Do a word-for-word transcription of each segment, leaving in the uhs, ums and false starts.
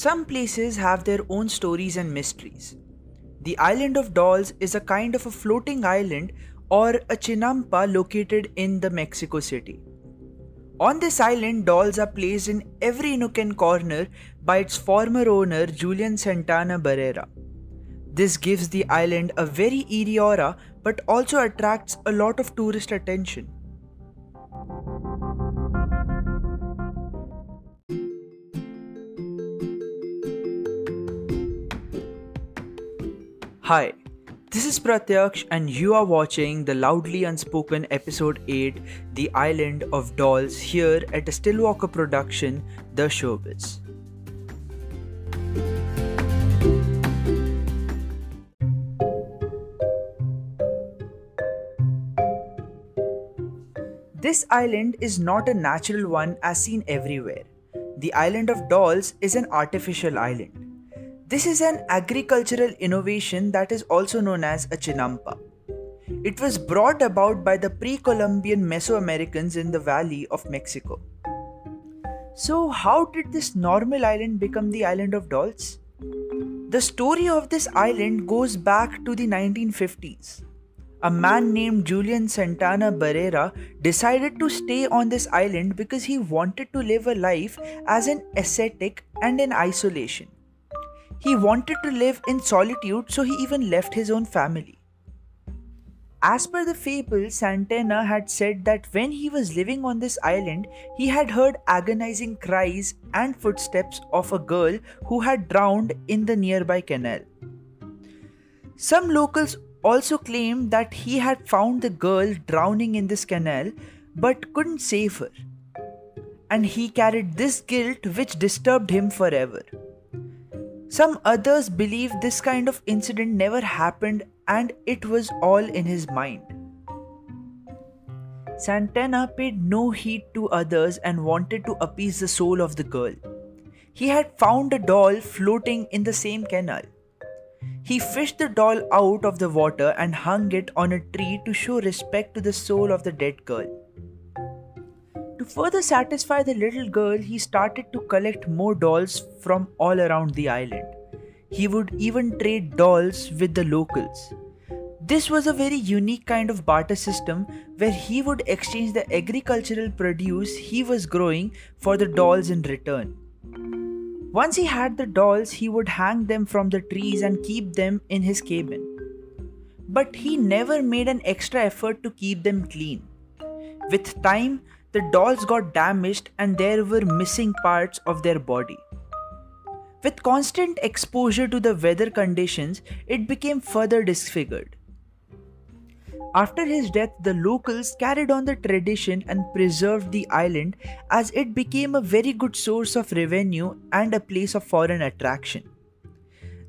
Some places have their own stories and mysteries. The Island of Dolls is a kind of a floating island or a chinampa located in the Mexico City. On this island, dolls are placed in every nook and corner by its former owner Julian Santana Barrera. This gives the island a very eerie aura but also attracts a lot of tourist attention. Hi, this is Pratyaksh and you are watching The Loudly Unspoken Episode eight, The Island of Dolls, here at a Stillwalker production, The Showbiz. This island is not a natural one as seen everywhere. The Island of Dolls is an artificial island. This is an agricultural innovation that is also known as a chinampa. It was brought about by the pre-Columbian Mesoamericans in the Valley of Mexico. So how did this normal island become the Island of Dolls? The story of this island goes back to the nineteen fifties. A man named Julian Santana Barrera decided to stay on this island because he wanted to live a life as an ascetic and in isolation. He wanted to live in solitude, so he even left his own family. As per the fable, Santana had said that when he was living on this island, he had heard agonizing cries and footsteps of a girl who had drowned in the nearby canal. Some locals also claimed that he had found the girl drowning in this canal but couldn't save her. And he carried this guilt which disturbed him forever. Some others believe this kind of incident never happened and it was all in his mind. Santana paid no heed to others and wanted to appease the soul of the girl. He had found a doll floating in the same canal. He fished the doll out of the water and hung it on a tree to show respect to the soul of the dead girl. To further satisfy the little girl, he started to collect more dolls from all around the island. He would even trade dolls with the locals. This was a very unique kind of barter system where he would exchange the agricultural produce he was growing for the dolls in return. Once he had the dolls, he would hang them from the trees and keep them in his cabin. But he never made an extra effort to keep them clean. With time, the dolls got damaged and there were missing parts of their body. With constant exposure to the weather conditions, it became further disfigured. After his death, the locals carried on the tradition and preserved the island as it became a very good source of revenue and a place of foreign attraction.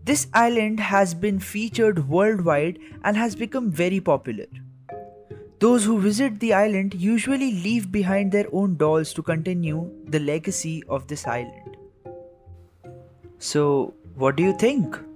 This island has been featured worldwide and has become very popular. Those who visit the island usually leave behind their own dolls to continue the legacy of this island. So, what do you think?